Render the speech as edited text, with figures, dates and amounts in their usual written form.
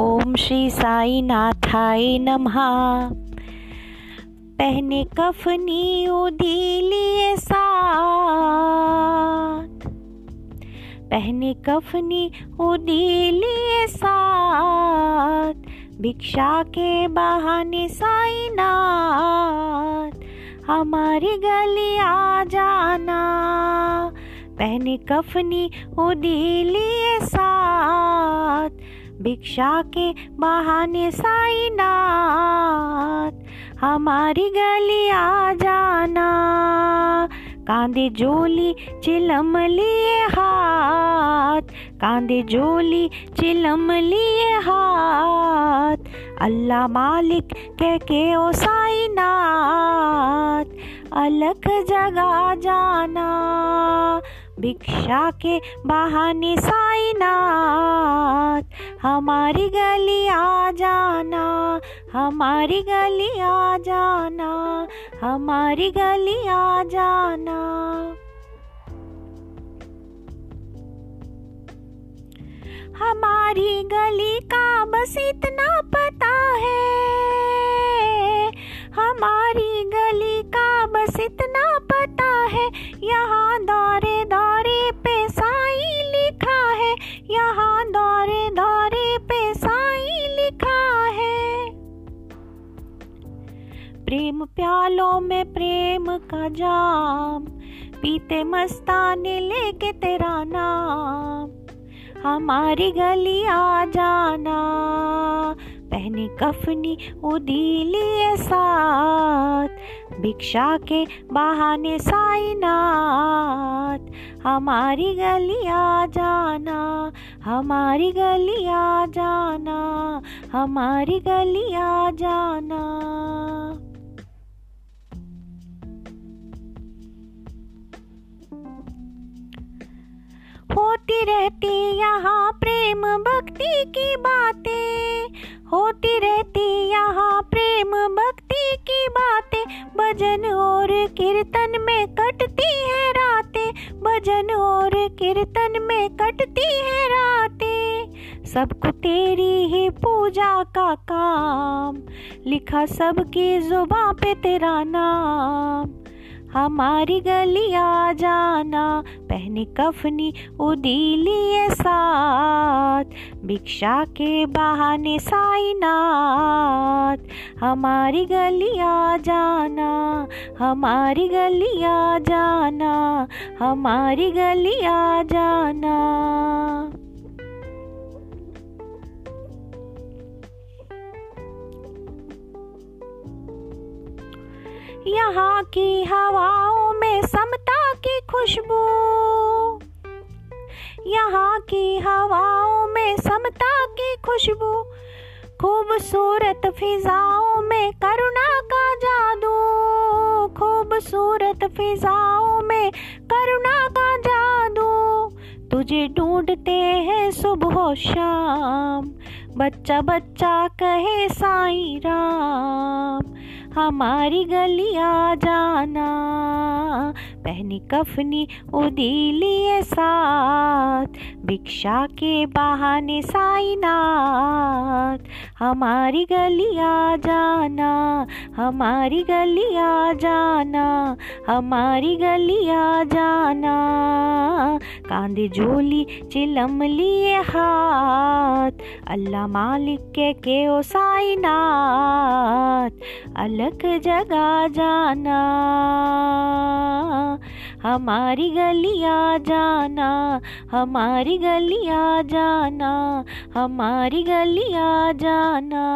ओम श्री साईनाथाय नमः। पहने कफनी उधीलिए साथ, पहने कफनी उधीलिए साथ, भिक्षा के बहाने साईनाथ हमारी गली आ जाना। पहने कफनी उधीलिए साथ, भिक्षा के बहाने साईनाथ हमारी गली आ जाना। कांधे जोली चिलम लिए हाथ, कांधे जोली चिलम लिए हाथ, अल्लाह मालिक कह के ओ साईनाथ अलख जगा जाना। भिक्षा के बहाने साईनाथ हमारी गली आ जाना, हमारी गली आ जाना, हमारी गली आ जाना। हमारी गली का बस इतना पता है, हमारी गली का बस इतना पता है, यहाँ दौरे दौरे पे साई लिखा है, यहाँ दौरे दौरे पे साई लिखा है। प्रेम प्यालों में प्रेम का जाम, पीते मस्ताने लेके तेरा नाम, हमारी गली आ जाना। पहने कफनी उधीलिए साथ, भिक्षा के बहाने साईनाथ हमारी गली आ जाना, हमारी गली आ जाना, हमारी गली आ जाना। होती रहती यहाँ प्रेम भक्ति की बातें, होती रहती यहाँ प्रेम भक्ति की बातें, भजन और कीर्तन में कटती है रातें, भजन और कीर्तन में कटती है रातें। सबको तेरी ही पूजा का काम, लिखा सबकी जुबां पे तेरा नाम, हमारी गली आ जाना। पहने कफनी उधीलिए साथ, भिक्षा के बहाने साईनाथ हमारी गली आ जाना, हमारी गली आ जाना, हमारी गली आ जाना। यहाँ की हवाओं में समता की खुशबू, यहाँ की हवाओं में समता की खुशबू, खूबसूरत फिजाओं में करुणा का जादू, खूबसूरत फिजाओं में करुणा का जादू। तुझे ढूंढते हैं सुबह शाम, बच्चा बच्चा कहे साईंराम हमारी गली आ जाना। पहनी कफनी उधीलिए साथ, भिक्षा के बहाने साईनाथ हमारी गली आ जाना, हमारी गली आ जाना, हमारी गली आ जाना। कांधे झोली चिलम लिए हाथ, अल्लाह मालिक के ओ साईनाथ अलख जगा जाना। हमारी गली आ जाना, हमारी गली आ जाना, हमारी गली आ जाना।